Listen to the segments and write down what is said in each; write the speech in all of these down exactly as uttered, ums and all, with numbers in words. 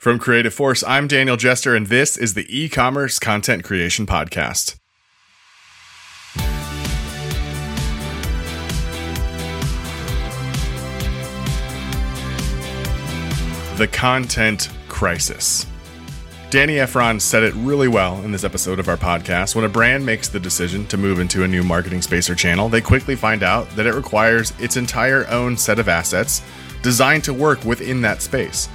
From Creative Force, I'm Daniel Jester, and this is the e-commerce content creation podcast. The content crisis. Danny Effron said it really well in this episode of our podcast. When a brand makes the decision to move into a new marketing space or channel, they quickly find out that it requires its entire own set of assets designed to work within that space.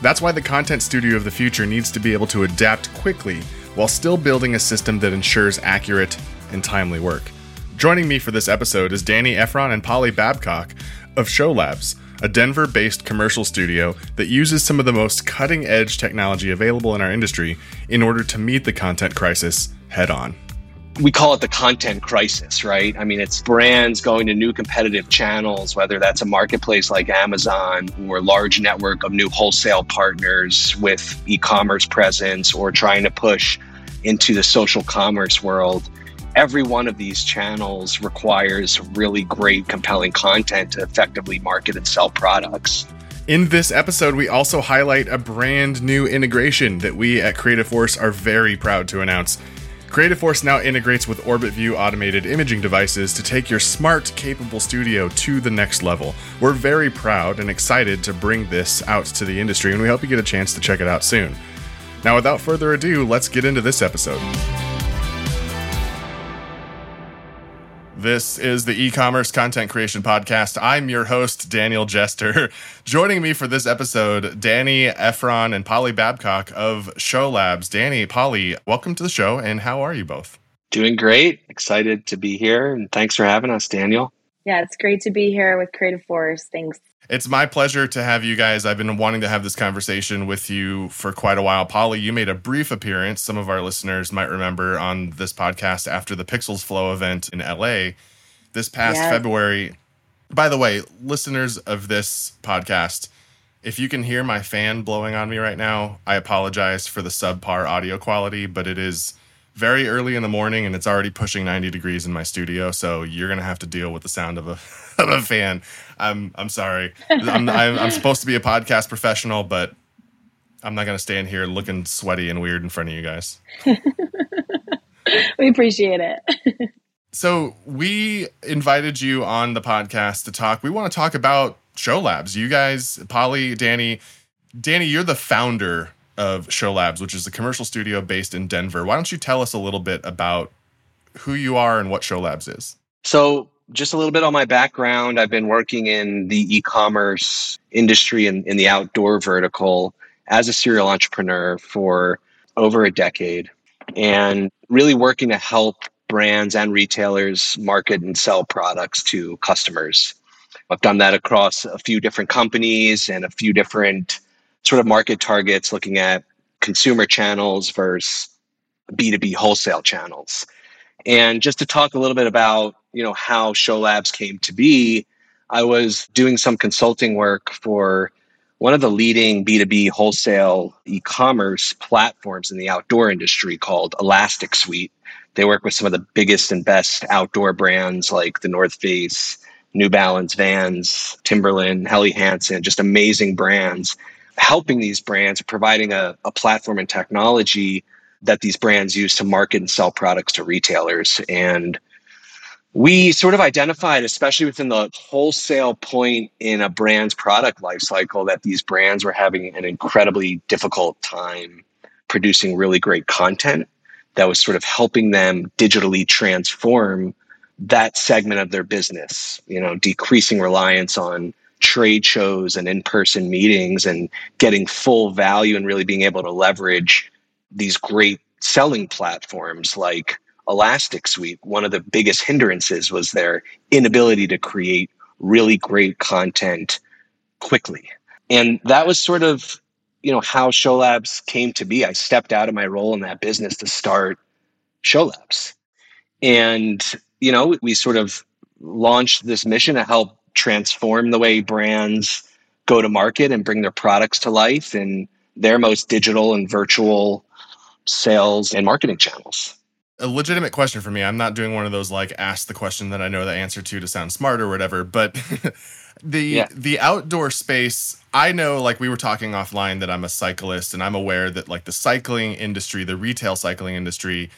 That's why the content studio of the future needs to be able to adapt quickly while still building a system that ensures accurate and timely work. Joining me for this episode is Danny Effron and Polly Babcock of Show Labs, a Denver-based commercial studio that uses some of the most cutting-edge technology available in our industry in order to meet the content crisis head-on. We call it the content crisis, right? I mean, it's brands going to new competitive channels, whether that's a marketplace like Amazon or a large network of new wholesale partners with e-commerce presence or trying to push into the social commerce world. Every one of these channels requires really great, compelling content to effectively market and sell products. In this episode, we also highlight a brand new integration that we at Creative Force are very proud to announce. Creative Force now integrates with Orbitvu automated imaging devices to take your smart, capable studio to the next level. We're very proud and excited to bring this out to the industry, and we hope you get a chance to check it out soon. Now, without further ado, let's get into this episode. This is the e-commerce content creation podcast. I'm your host, Daniel Jester. Joining me for this episode, Danny Effron and Polly Babcock of Show Labs. Danny, Polly, welcome to the show, and how are you both? Doing great. Excited to be here, and thanks for having us, Daniel. Yeah, it's great to be here with Creative Force. Thanks. It's my pleasure to have you guys. I've been wanting to have this conversation with you for quite a while. Polly, you made a brief appearance, some of our listeners might remember, on this podcast after the Pixels Flow event in L A this past yeah. February. By the way, listeners of this podcast, if you can hear my fan blowing on me right now, I apologize for the subpar audio quality, but it is very early in the morning and it's already pushing ninety degrees in my studio, so you're going to have to deal with the sound of a of a fan. I'm I'm sorry. I'm, I'm I'm supposed to be a podcast professional, but I'm not going to stand here looking sweaty and weird in front of you guys. We appreciate it. So we invited you on the podcast to talk. We want to talk about Show Labs. You guys, Polly, Danny, Danny, you're the founder of Show Labs, which is a commercial studio based in Denver. Why don't you tell us a little bit about who you are and what Show Labs is? So just a little bit on my background. I've been working in the e-commerce industry and in, in the outdoor vertical as a serial entrepreneur for over a decade, and really working to help brands and retailers market and sell products to customers. I've done that across a few different companies and a few different sort of market targets, looking at consumer channels versus B two B wholesale channels. And just to talk a little bit about, you know, how Show Labs came to be, I was doing some consulting work for one of the leading B two B wholesale e-commerce platforms in the outdoor industry called Elastic Suite. They work with some of the biggest and best outdoor brands like The North Face, New Balance, Vans, Timberland, Helly Hansen, just amazing brands, helping these brands, providing a, a platform and technology that these brands use to market and sell products to retailers. And we sort of identified, especially within the wholesale point in a brand's product lifecycle, that these brands were having an incredibly difficult time producing really great content that was sort of helping them digitally transform that segment of their business, you know, decreasing reliance on trade shows and in-person meetings and getting full value and really being able to leverage these great selling platforms like Elastic Suite. One of the biggest hindrances was their inability to create really great content quickly. And that was sort of, you know, how Show Labs came to be. I stepped out of my role in that business to start Show Labs. And, you know, we sort of launched this mission to help transform the way brands go to market and bring their products to life in their most digital and virtual sales and marketing channels. a legitimate question for me. I'm not doing one of those like ask the question that I know the answer to to sound smart or whatever, but the yeah. the outdoor space, I know, like we were talking offline, that I'm a cyclist, and I'm aware that like the cycling industry, the retail cycling industry,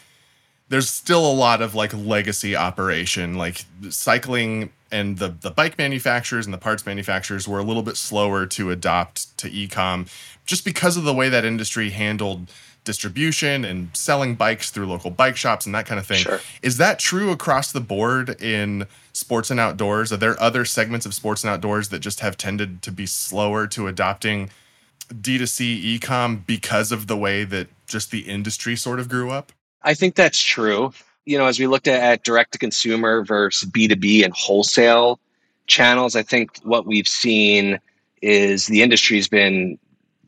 there's still a lot of like legacy operation. Like cycling and the the bike manufacturers and the parts manufacturers were a little bit slower to adopt to e-com just because of the way that industry handled distribution and selling bikes through local bike shops and that kind of thing. Sure. Is that true across the board in sports and outdoors? Are there other segments of sports and outdoors that just have tended to be slower to adopting D two C e-com because of the way that just the industry sort of grew up? I think that's true. You know, as we looked at, at direct-to-consumer versus B two B and wholesale channels, I think what we've seen is the industry's been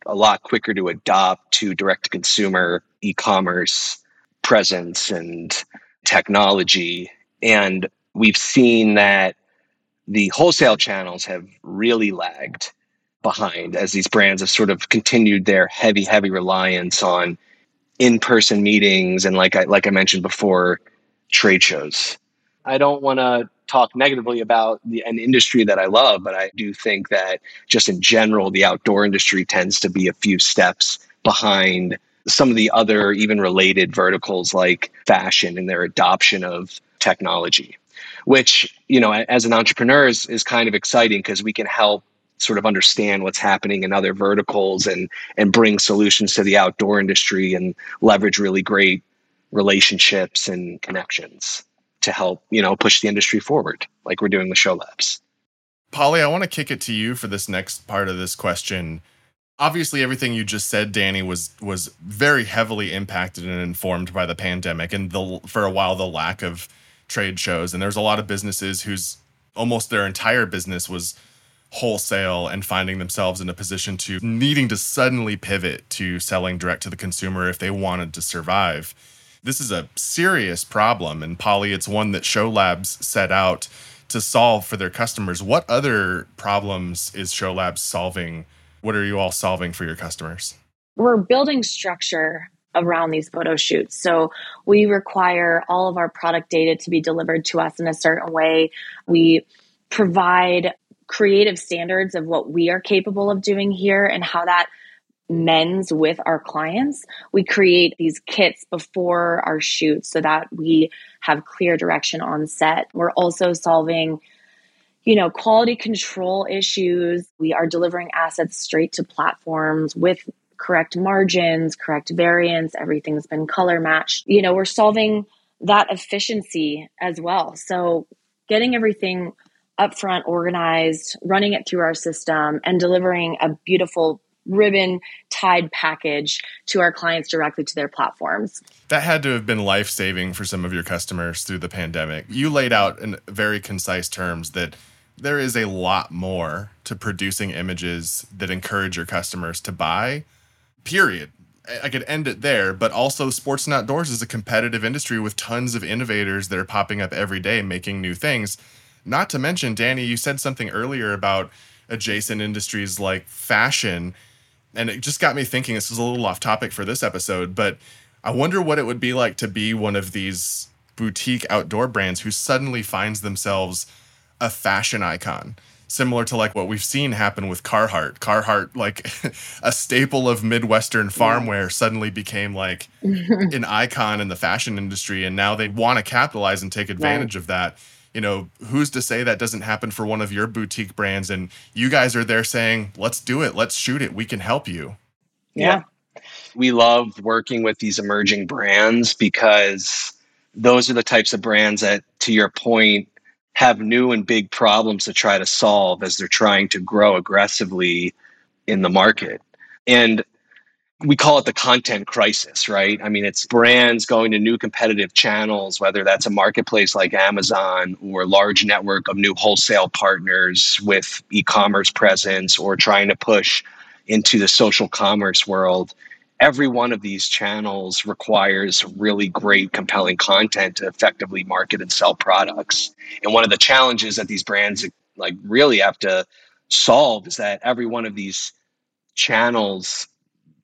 a lot quicker to adopt to direct-to-consumer e-commerce presence and technology. And we've seen that the wholesale channels have really lagged behind as these brands have sort of continued their heavy, heavy reliance on in-person meetings and, like I like I mentioned before, trade shows. I don't want to talk negatively about the, an industry that I love, but I do think that just in general, the outdoor industry tends to be a few steps behind some of the other even related verticals like fashion and their adoption of technology, which, you know, as an entrepreneur is, is kind of exciting because we can help sort of understand what's happening in other verticals and and bring solutions to the outdoor industry and leverage really great relationships and connections to help, you know, push the industry forward like we're doing with Show Labs. Polly, I want to kick it to you for this next part of this question. Obviously, everything you just said, Danny, was was very heavily impacted and informed by the pandemic and the, for a while, the lack of trade shows. And there's a lot of businesses whose almost their entire business was wholesale and finding themselves in a position to needing to suddenly pivot to selling direct to the consumer if they wanted to survive. This is a serious problem, and Polly, it's one that Show Labs set out to solve for their customers. What other problems is Show Labs solving? What are you all solving for your customers? We're building structure around these photo shoots. So we require all of our product data to be delivered to us in a certain way. We provide creative standards of what we are capable of doing here and how that mends with our clients. We create these kits before our shoot so that we have clear direction on set. We're also solving, you know, quality control issues. We are delivering assets straight to platforms with correct margins, correct variants. Everything's been color matched. You know, we're solving that efficiency as well. So getting everything upfront, organized, running it through our system, and delivering a beautiful ribbon tied package to our clients directly to their platforms. That had to have been life-saving for some of your customers through the pandemic. You laid out in very concise terms that there is a lot more to producing images that encourage your customers to buy, period. I could end it there, but also sports and outdoors is a competitive industry with tons of innovators that are popping up every day making new things. Not to mention, Danny, you said something earlier about adjacent industries like fashion, and it just got me thinking, this is a little off topic for this episode, but I wonder what it would be like to be one of these boutique outdoor brands who suddenly finds themselves a fashion icon, similar to like what we've seen happen with Carhartt. Carhartt, like a staple of Midwestern farmwear, suddenly became like an icon in the fashion industry, and now they want to capitalize and take advantage right. of that. You know, who's to say that doesn't happen for one of your boutique brands? And you guys are there saying, let's do it. Let's shoot it. We can help you. Yeah. yeah. We love working with these emerging brands because those are the types of brands that, to your point, have new and big problems to try to solve as they're trying to grow aggressively in the market. And we call it the content crisis, right? I mean, it's brands going to new competitive channels, whether that's a marketplace like Amazon or a large network of new wholesale partners with e-commerce presence or trying to push into the social commerce world. Every one of these channels requires really great, compelling content to effectively market and sell products. And one of the challenges that these brands like really have to solve is that every one of these channels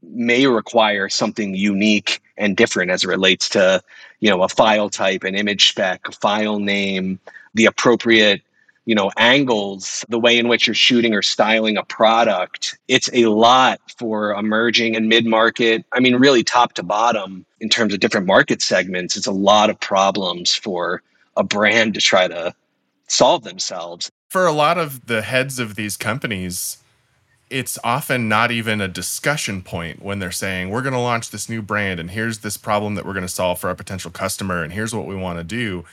may require something unique and different as it relates to, you know, a file type, an image spec, a file name, the appropriate, you know, angles, the way in which you're shooting or styling a product. It's a lot for emerging and mid-market. I mean, really top to bottom in terms of different market segments. It's a lot of problems for a brand to try to solve themselves. For a lot of the heads of these companies, it's often not even a discussion point when they're saying, we're going to launch this new brand and here's this problem that we're going to solve for our potential customer and here's what we want to do.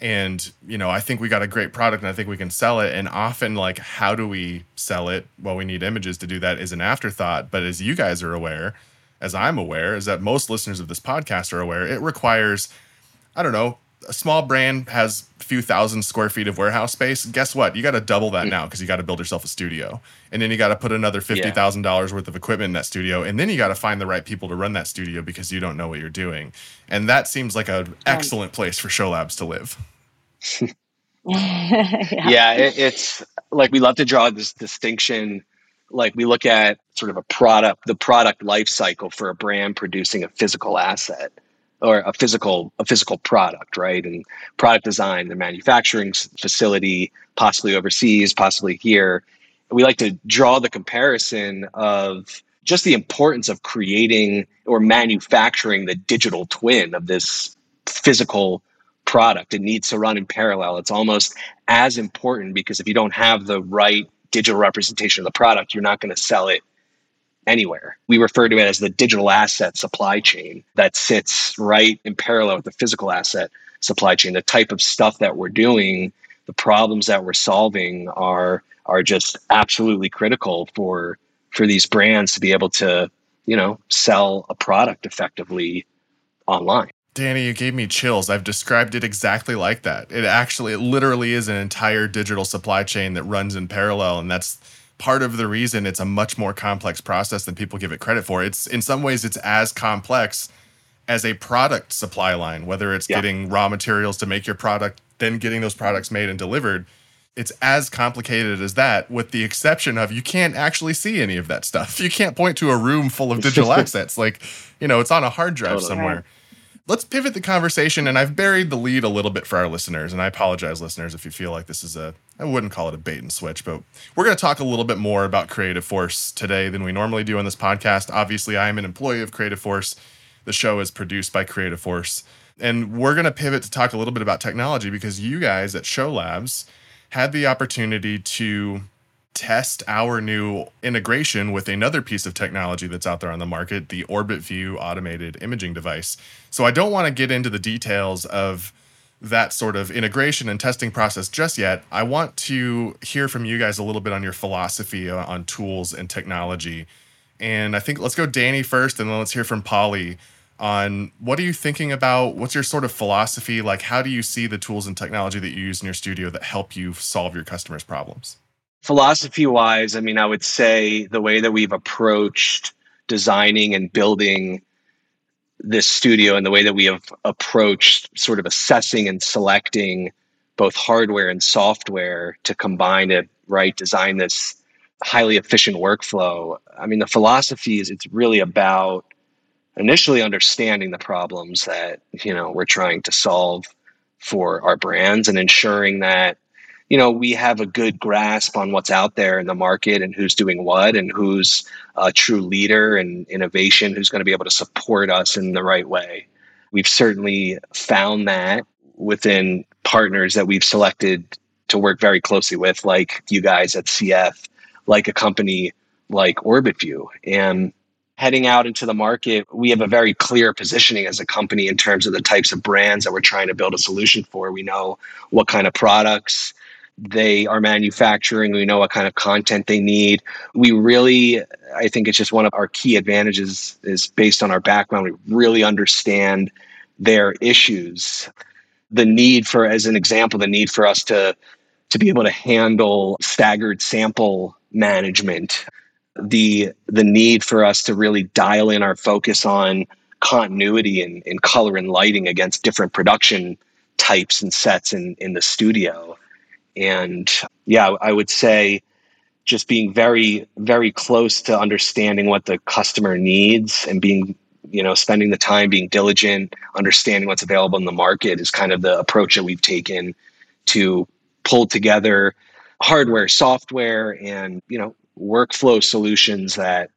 And, you know, I think we got a great product and I think we can sell it. And often, like, how do we sell it? Well, we need images to do that is an afterthought. But as you guys are aware, as I'm aware, is that most listeners of this podcast are aware, it requires, I don't know, a small brand has a few thousand square feet of warehouse space. Guess what? You got to double that mm. now because you got to build yourself a studio. And then you got to put another fifty thousand dollars yeah. worth of equipment in that studio. And then you got to find the right people to run that studio because you don't know what you're doing. And that seems like an excellent place for Show Labs to live. yeah, yeah it, it's like we love to draw this distinction. Like we look at sort of a product, the product life cycle for a brand producing a physical asset. Or a physical a physical product, right? And product design, the manufacturing facility, possibly overseas, possibly here. We like to draw the comparison of just the importance of creating or manufacturing the digital twin of this physical product. It needs to run in parallel. It's almost as important because if you don't have the right digital representation of the product, you're not going to sell it anywhere. We refer to it as the digital asset supply chain that sits right in parallel with the physical asset supply chain. The type of stuff that we're doing, the problems that we're solving are are just absolutely critical for for these brands to be able to, you know, sell a product effectively online. Danny, you gave me chills. I've described it exactly like that. It actually, it literally is an entire digital supply chain that runs in parallel, and that's part of the reason it's a much more complex process than people give it credit for. It's in some ways, it's as complex as a product supply line, whether it's yeah. getting raw materials to make your product, then getting those products made and delivered. It's as complicated as that, with the exception of you can't actually see any of that stuff. You can't point to a room full of digital assets. Like, you know, it's on a hard drive totally. somewhere. Right. Let's pivot the conversation, and I've buried the lead a little bit for our listeners, and I apologize, listeners, if you feel like this is a, I wouldn't call it a bait and switch, but we're going to talk a little bit more about Creative Force today than we normally do on this podcast. Obviously, I am an employee of Creative Force. The show is produced by Creative Force, and we're going to pivot to talk a little bit about technology because you guys at Show Labs had the opportunity to test our new integration with another piece of technology that's out there on the market, the Orbitvu automated imaging device. So I don't want to get into the details of that sort of integration and testing process just yet. I want to hear from you guys a little bit on your philosophy on tools and technology. And I think let's go Danny first, and then let's hear from Polly on what are you thinking about? What's your sort of philosophy? Like, how do you see the tools and technology that you use in your studio that help you solve your customers' problems? Philosophy-wise, I mean, I would say the way that we've approached designing and building this studio and the way that we have approached sort of assessing and selecting both hardware and software to combine it, right, design this highly efficient workflow. I mean, the philosophy is it's really about initially understanding the problems that, you know, we're trying to solve for our brands and ensuring that, you know, we have a good grasp on what's out there in the market and who's doing what and who's a true leader in innovation, who's going to be able to support us in the right way. We've certainly found that within partners that we've selected to work very closely with, like you guys at C F, like a company like Orbitvu. And heading out into the market, we have a very clear positioning as a company in terms of the types of brands that we're trying to build a solution for. We know what kind of products they are manufacturing. We know what kind of content they need. We really, I think it's just one of our key advantages is based on our background. We really understand their issues. The need for, as an example, the need for us to, to be able to handle staggered sample management, the, the need for us to really dial in our focus on continuity and, and color and lighting against different production types and sets in, in the studio. And yeah, I would say just being very, very close to understanding what the customer needs and being, you know, spending the time, being diligent, understanding what's available in the market is kind of the approach that we've taken to pull together hardware, software, and, you know, workflow solutions that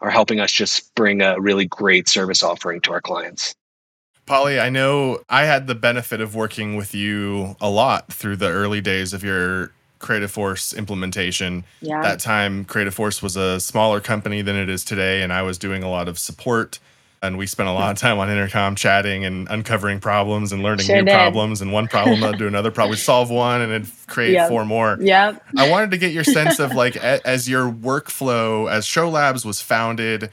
are helping us just bring a really great service offering to our clients. Polly, I know I had the benefit of working with you a lot through the early days of your Creative Force implementation. Yeah. That time, Creative Force was a smaller company than it is today, and I was doing a lot of support. And we spent a lot of time on Intercom chatting and uncovering problems and learning sure new did. problems. And one problem led to another problem. We'd solve one and it'd create yep. four more. Yeah. I wanted to get your sense of like, a, as your workflow, as Show Labs was founded,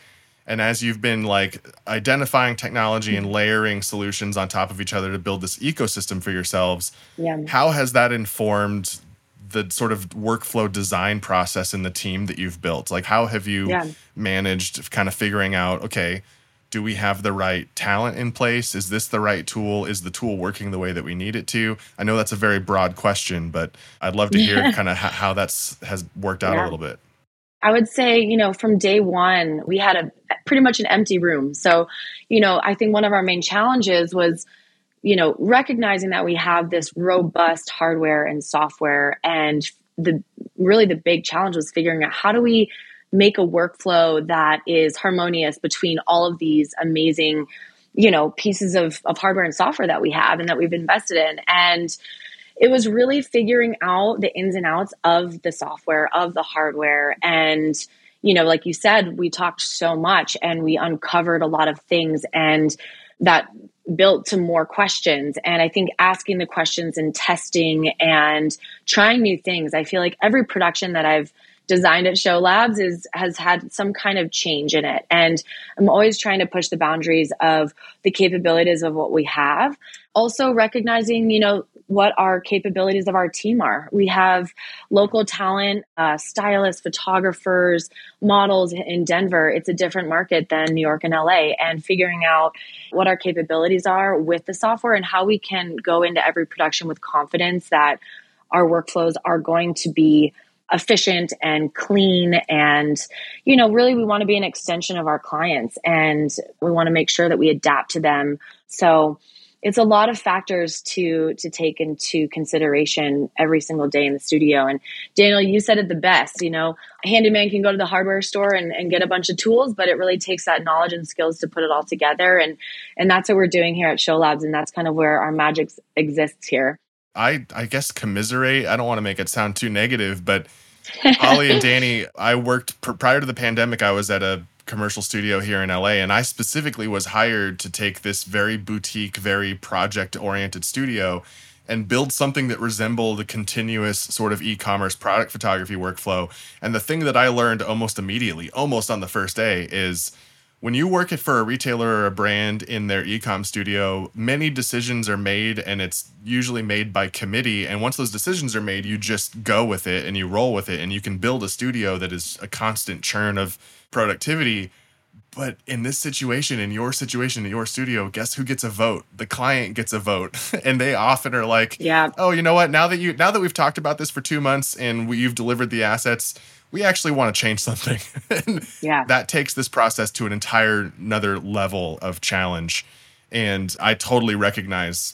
and as you've been like identifying technology and layering solutions on top of each other to build this ecosystem for yourselves, yeah. how has that informed the sort of workflow design process in the team that you've built? Like, how have you yeah. managed kind of figuring out, okay, do we have the right talent in place? Is this the right tool? Is the tool working the way that we need it to? I know that's a very broad question, but I'd love to hear yeah. kind of how that's has worked out yeah. a little bit. I would say, you know, from day one, we had a pretty much an empty room. So, you know, I think one of our main challenges was, you know, recognizing that we have this robust hardware and software. And the really the big challenge was figuring out how do we make a workflow that is harmonious between all of these amazing, you know, pieces of, of hardware and software that we have and that we've invested in. And it was really figuring out the ins and outs of the software, of the hardware. And, you know, like you said, we talked so much and we uncovered a lot of things, and that built to more questions. And I think asking the questions and testing and trying new things, I feel like every production that I've designed at Show Labs is has had some kind of change in it. And I'm always trying to push the boundaries of the capabilities of what we have. Also recognizing, you know, what our capabilities of our team are. We have local talent, uh, stylists, photographers, models in Denver. It's a different market than New York and L A, and figuring out what our capabilities are with the software and how we can go into every production with confidence that our workflows are going to be efficient and clean. And, you know, really we want to be an extension of our clients, and we want to make sure that we adapt to them. So it's a lot of factors to to take into consideration every single day in the studio. And Daniel, you said it the best, you know, a handyman can go to the hardware store and, and get a bunch of tools, but it really takes that knowledge and skills to put it all together. And and that's what we're doing here at Show Labs. And that's kind of where our magic exists here. I, I guess commiserate. I don't want to make it sound too negative, but Polly and Danny, I worked pr- prior to the pandemic. I was at a commercial studio here in L A, and I specifically was hired to take this very boutique, very project-oriented studio and build something that resembled a continuous sort of e-commerce product photography workflow. And the thing that I learned almost immediately, almost on the first day, is when you work it for a retailer or a brand in their e-com studio, many decisions are made, and it's usually made by committee. And once those decisions are made, you just go with it and you roll with it, and you can build a studio that is a constant churn of productivity. But in this situation, in your situation, in your studio, guess who gets a vote? The client gets a vote. And they often are like, yeah. oh, you know what? Now that you now that we've talked about this for two months and we, you've delivered the assets, we actually want to change something. And yeah. that takes this process to an entire another level of challenge. And I totally recognize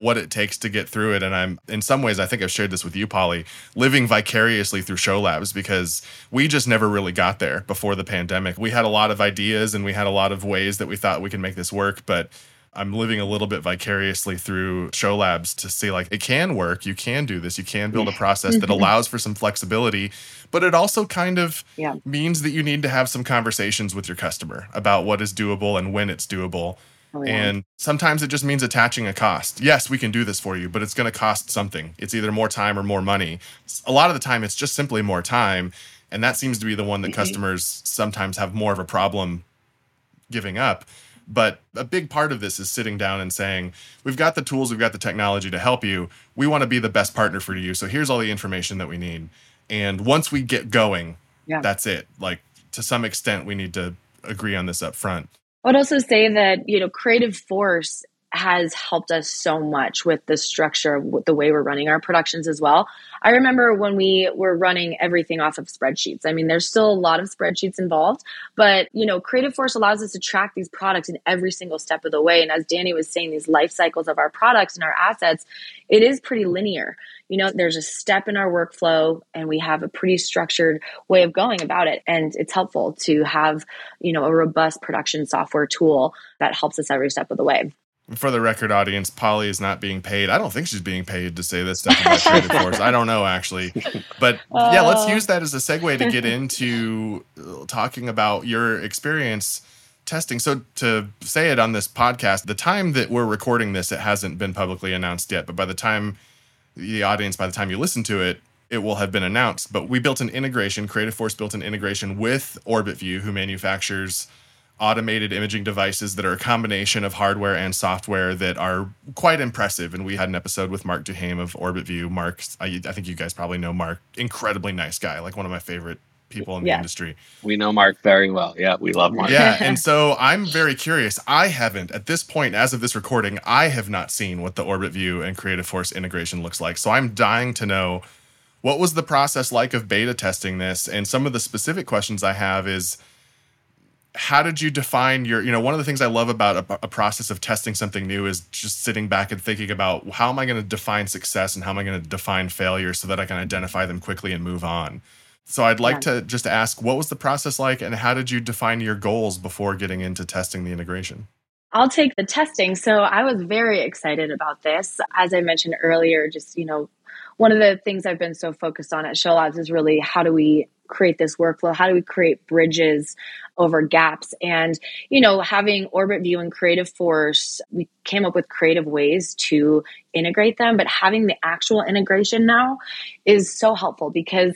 what it takes to get through it. And I'm, in some ways, I think I've shared this with you, Polly, living vicariously through Show Labs, because we just never really got there before the pandemic. We had a lot of ideas and we had a lot of ways that we thought we could make this work, but I'm living a little bit vicariously through Show Labs to see like, it can work. You can do this. You can build a process that allows for some flexibility, but it also kind of yeah. means that you need to have some conversations with your customer about what is doable and when it's doable. Oh, yeah. And sometimes it just means attaching a cost. Yes, we can do this for you, but it's going to cost something. It's either more time or more money. A lot of the time, it's just simply more time. And that seems to be the one that mm-hmm. customers sometimes have more of a problem giving up. But a big part of this is sitting down and saying, we've got the tools, we've got the technology to help you. We want to be the best partner for you. So here's all the information that we need. And once we get going, yeah. that's it. Like, to some extent, we need to agree on this up front. I would also say that, you know, Creative Force has helped us so much with the structure, with the way we're running our productions as well. I remember when we were running everything off of spreadsheets. I mean, there's still a lot of spreadsheets involved, but you know, Creative Force allows us to track these products in every single step of the way. And as Danny was saying, these life cycles of our products and our assets, it is pretty linear. You know, there's a step in our workflow and we have a pretty structured way of going about it. And it's helpful to have, you know, a robust production software tool that helps us every step of the way. For the record audience, Polly is not being paid. I don't think she's being paid to say this stuff about Creative Force. I don't know, actually. But uh, yeah, let's use that as a segue to get into talking about your experience testing. So to say it on this podcast, the time that we're recording this, it hasn't been publicly announced yet. But by the time the audience, by the time you listen to it, it will have been announced. But we built an integration, Creative Force built an integration with Orbitvu, who manufactures automated imaging devices that are a combination of hardware and software that are quite impressive. And we had an episode with Mark Duhaime of Orbitvu. Mark, I, I think you guys probably know Mark. Incredibly nice guy, like one of my favorite people in yeah. the industry. We know Mark very well. Yeah, we love Mark. Yeah, and so I'm very curious. I haven't, at this point, as of this recording, I have not seen what the Orbitvu and Creative Force integration looks like. So I'm dying to know, what was the process like of beta testing this? And some of the specific questions I have is, how did you define your, you know, one of the things I love about a, a process of testing something new is just sitting back and thinking about, how am I going to define success and how am I going to define failure so that I can identify them quickly and move on? So I'd like yeah. to just ask, what was the process like and how did you define your goals before getting into testing the integration? I'll take the testing. So I was very excited about this. As I mentioned earlier, just, you know, one of the things I've been so focused on at Show Labs is really, how do we create this workflow? How do we create bridges over gaps? And, you know, having Orbitvu and Creative Force, we came up with creative ways to integrate them, but having the actual integration now is so helpful because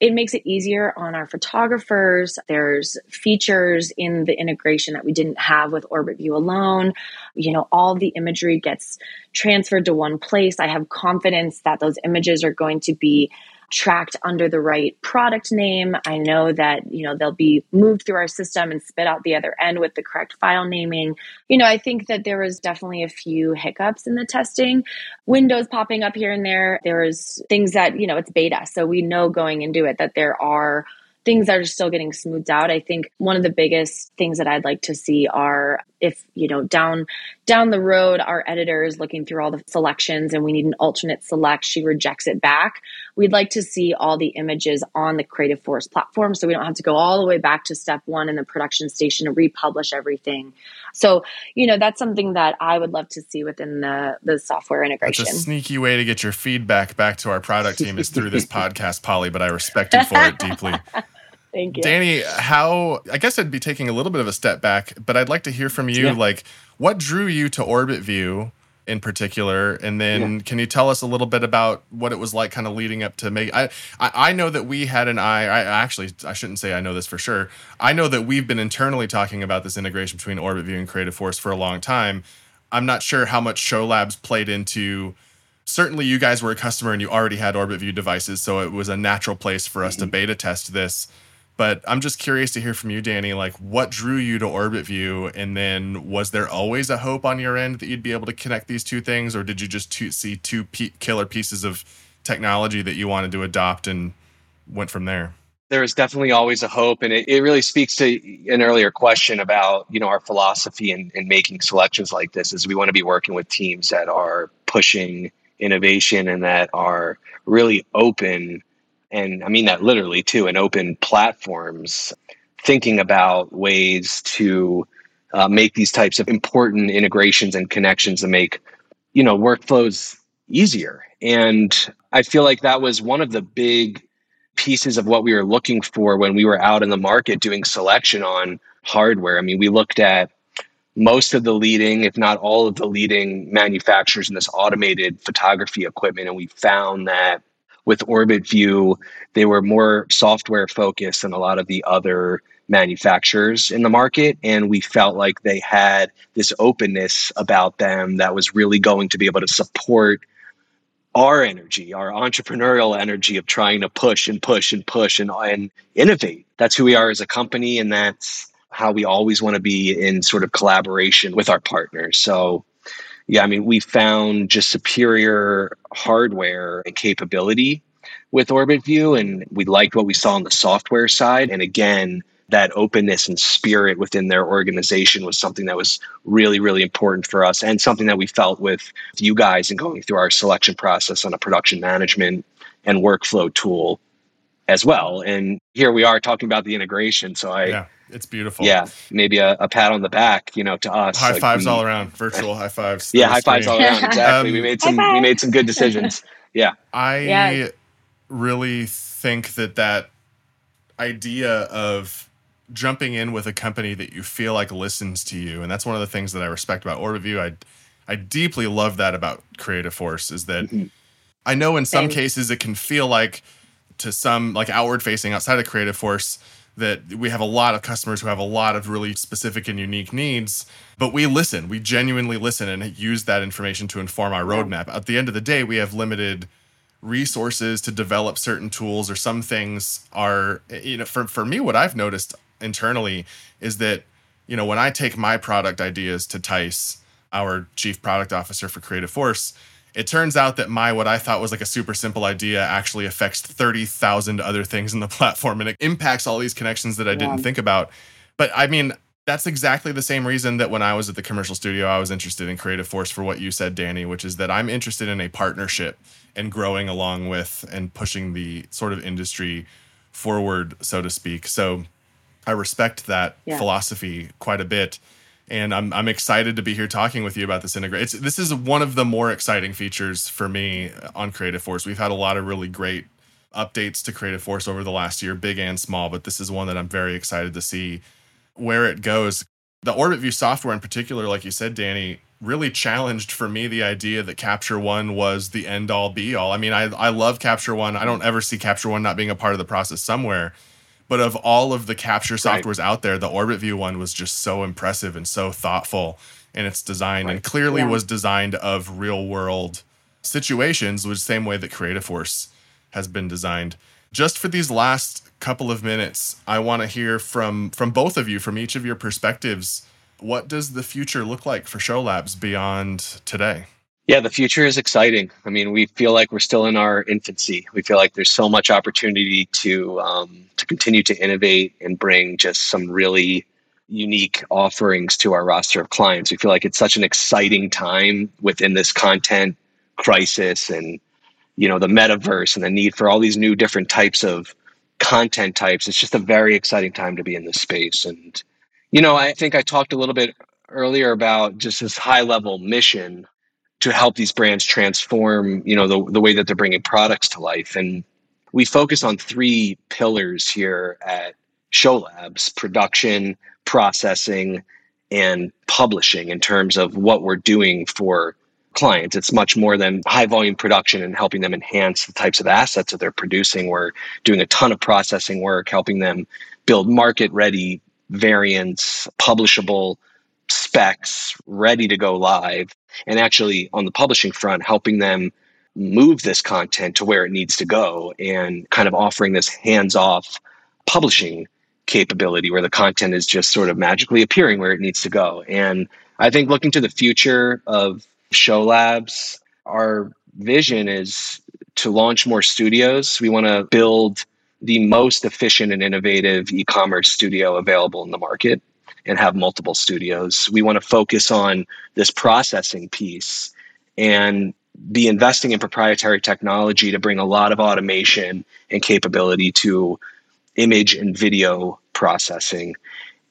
it makes it easier on our photographers. There's features in the integration that we didn't have with Orbitvu alone. You know, all the imagery gets transferred to one place. I have confidence that those images are going to be tracked under the right product name. I know that, you know, they'll be moved through our system and spit out the other end with the correct file naming. You know, I think that there was definitely a few hiccups in the testing, windows popping up here and there. There was things that, you know, it's beta. So we know going into it that there are things that are still getting smoothed out. I think one of the biggest things that I'd like to see are if, you know, down down the road, our editor is looking through all the selections and we need an alternate select, she rejects it back. We'd like to see all the images on the Creative Force platform so we don't have to go all the way back to step one in the production station and republish everything. So, you know, that's something that I would love to see within the, the software integration. That's a sneaky way to get your feedback back to our product team is through this podcast, Polly, but I respect you for it deeply. Thank you. Danny, how, I guess I'd be taking a little bit of a step back, but I'd like to hear from you, yeah. like, what drew you to Orbitvu in particular? And then yeah. can you tell us a little bit about what it was like kind of leading up to make, I, I, I know that we had an eye, I actually, I shouldn't say I know this for sure. I know that we've been internally talking about this integration between Orbitvu and Creative Force for a long time. I'm not sure how much Show Labs played into. Certainly you guys were a customer and you already had Orbitvu devices, so it was a natural place for us mm-hmm. to beta test this. But I'm just curious to hear from you, Danny, like what drew you to Orbitvu? And then was there always a hope on your end that you'd be able to connect these two things? Or did you just to- see two pe- killer pieces of technology that you wanted to adopt and went from there? There is definitely always a hope. And it, it really speaks to an earlier question about, you know, our philosophy in, in making selections like this is we want to be working with teams that are pushing innovation and that are really open. And I mean that literally too, and open platforms, thinking about ways to uh, make these types of important integrations and connections to make, you know, workflows easier. And I feel like that was one of the big pieces of what we were looking for when we were out in the market doing selection on hardware. I mean, we looked at most of the leading, if not all of the leading manufacturers in this automated photography equipment, and we found that with Orbitvu, they were more software focused than a lot of the other manufacturers in the market. And we felt like they had this openness about them that was really going to be able to support our energy, our entrepreneurial energy of trying to push and push and push and, and innovate. That's who we are as a company. And that's how we always want to be in sort of collaboration with our partners. So yeah, I mean, we found just superior hardware and capability with Orbitvu, and we liked what we saw on the software side. And again, that openness and spirit within their organization was something that was really, really important for us, and something that we felt with you guys and going through our selection process on a production management and workflow tool as well. And here we are talking about the integration. So I, yeah, it's beautiful. Yeah. Maybe a, a pat on the back, you know, to us. High like fives we, all around, virtual high fives. Yeah. High fives all around. Exactly. um, we made some, we made some good decisions. Yeah. I yeah. really think that that idea of jumping in with a company that you feel like listens to you. And that's one of the things that I respect about Orbitvu. I I deeply love that about Creative Force, is that mm-hmm. I know in some Thanks. cases it can feel like to some, like outward facing outside of Creative Force, that we have a lot of customers who have a lot of really specific and unique needs, but we listen, we genuinely listen and use that information to inform our roadmap. At the end of the day, we have limited resources to develop certain tools, or some things are, you know, for, for me, what I've noticed internally is that, you know, when I take my product ideas to Tice, our chief product officer for Creative Force, it turns out that my, what I thought was like a super simple idea actually affects thirty thousand other things in the platform, and it impacts all these connections that I yeah. didn't think about. But I mean, that's exactly the same reason that when I was at the commercial studio, I was interested in Creative Force for what you said, Danny, which is that I'm interested in a partnership and growing along with and pushing the sort of industry forward, so to speak. So I respect that yeah. philosophy quite a bit. And I'm I'm excited to be here talking with you about this integration. This is one of the more exciting features for me on Creative Force. We've had a lot of really great updates to Creative Force over the last year, big and small, but this is one that I'm very excited to see where it goes. The Orbitvu software in particular, like you said, Danny, really challenged for me the idea that Capture One was the end-all, be-all. I mean, I, I love Capture One. I don't ever see Capture One not being a part of the process somewhere. But of all of the capture softwares right. out there, the Orbitvu one was just so impressive and so thoughtful in its design, right. and clearly yeah. was designed of real-world situations, which same way that Creative Force has been designed. Just for these last couple of minutes, I want to hear from from both of you, from each of your perspectives, what does the future look like for Show Labs beyond today? Yeah, the future is exciting. I mean, we feel like we're still in our infancy. We feel like there's so much opportunity to um, to continue to innovate and bring just some really unique offerings to our roster of clients. We feel like it's such an exciting time within this content crisis and, you know, the metaverse and the need for all these new different types of content types. It's just a very exciting time to be in this space. And, you know, I think I talked a little bit earlier about just this high-level mission to help these brands transform, you know, the, the way that they're bringing products to life. And we focus on three pillars here at Show Labs: production, processing, and publishing, in terms of what we're doing for clients. It's much more than high volume production and helping them enhance the types of assets that they're producing. We're doing a ton of processing work, helping them build market ready variants, publishable specs, ready to go live. And actually, on the publishing front, helping them move this content to where it needs to go, and kind of offering this hands-off publishing capability where the content is just sort of magically appearing where it needs to go. And I think looking to the future of Show Labs, our vision is to launch more studios. We want to build the most efficient and innovative e-commerce studio available in the market, and have multiple studios. We want to focus on this processing piece and be investing in proprietary technology to bring a lot of automation and capability to image and video processing.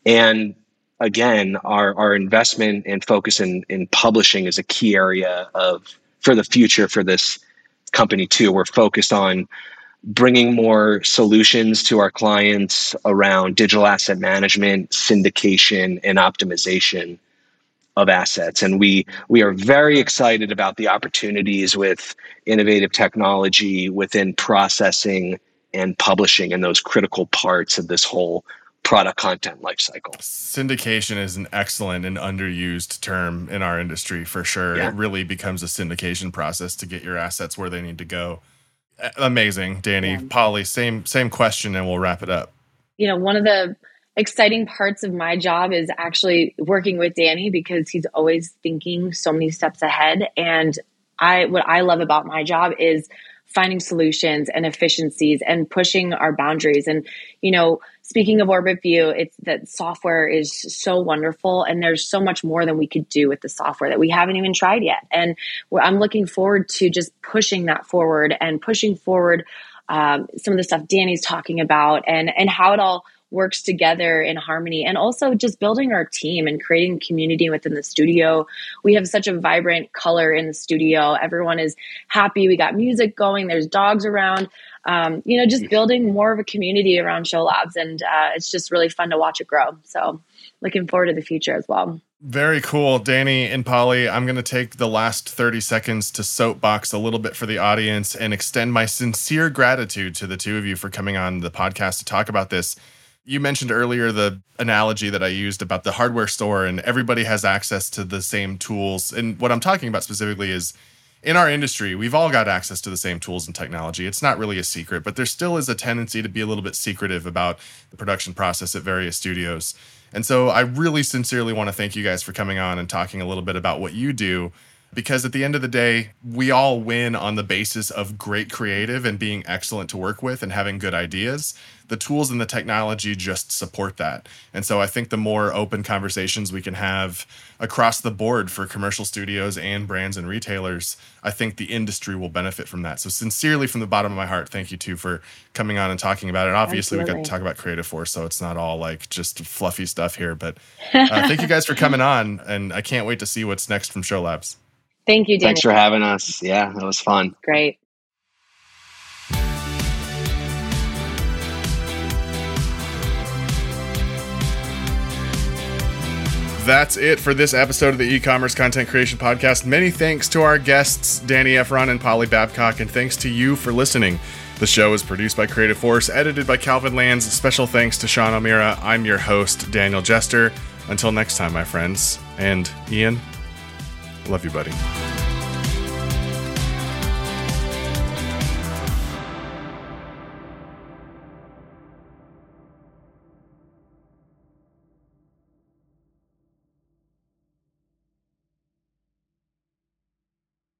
And again, our, our investment and focus in, in publishing is a key area of for the future for this company too. We're focused on bringing more solutions to our clients around digital asset management, syndication, and optimization of assets. And we we are very excited about the opportunities with innovative technology within processing and publishing, and those critical parts of this whole product content lifecycle. Syndication is an excellent and underused term in our industry, for sure. Yeah. It really becomes a syndication process to get your assets where they need to go. Amazing, Danny. Yeah. Polly, same same question, and we'll wrap it up. You know, one of the exciting parts of my job is actually working with Danny, because he's always thinking so many steps ahead. And I, what I love about my job is finding solutions and efficiencies and pushing our boundaries. And, you know, speaking of Orbitvu, it's that software is so wonderful, and there's so much more than we could do with the software that we haven't even tried yet. And I'm looking forward to just pushing that forward and pushing forward um, some of the stuff Danny's talking about, and, and how it all works together in harmony, and also just building our team and creating community within the studio. We have such a vibrant color in the studio. Everyone is happy. We got music going. There's dogs around. Um, you know, just building more of a community around Show Labs, and uh, it's just really fun to watch it grow. So looking forward to the future as well. Very cool, Danny and Polly. I'm going to take the last thirty seconds to soapbox a little bit for the audience and extend my sincere gratitude to the two of you for coming on the podcast to talk about this. You mentioned earlier the analogy that I used about the hardware store, and everybody has access to the same tools. And what I'm talking about specifically is, in our industry, we've all got access to the same tools and technology. It's not really a secret, but there still is a tendency to be a little bit secretive about the production process at various studios. And so I really sincerely want to thank you guys for coming on and talking a little bit about what you do, because at the end of the day, we all win on the basis of great creative and being excellent to work with and having good ideas. The tools and the technology just support that. And so I think the more open conversations we can have across the board for commercial studios and brands and retailers, I think the industry will benefit from that. So sincerely, from the bottom of my heart, thank you two for coming on and talking about it. And obviously, Absolutely. We got to talk about Creative Force, so it's not all like just fluffy stuff here. But uh, thank you guys for coming on, and I can't wait to see what's next from Show Labs. Thank you, Daniel. Thanks for having us. Yeah, that was fun. Great. That's it for this episode of the E-commerce Content Creation Podcast. Many thanks to our guests, Danny Effron and Polly Babcock, and thanks to you for listening. The show is produced by Creative Force, edited by Calvin Lanz. Special thanks to Sean O'Meara. I'm your host, Daniel Jester. Until next time, my friends. And Ian, love you, buddy.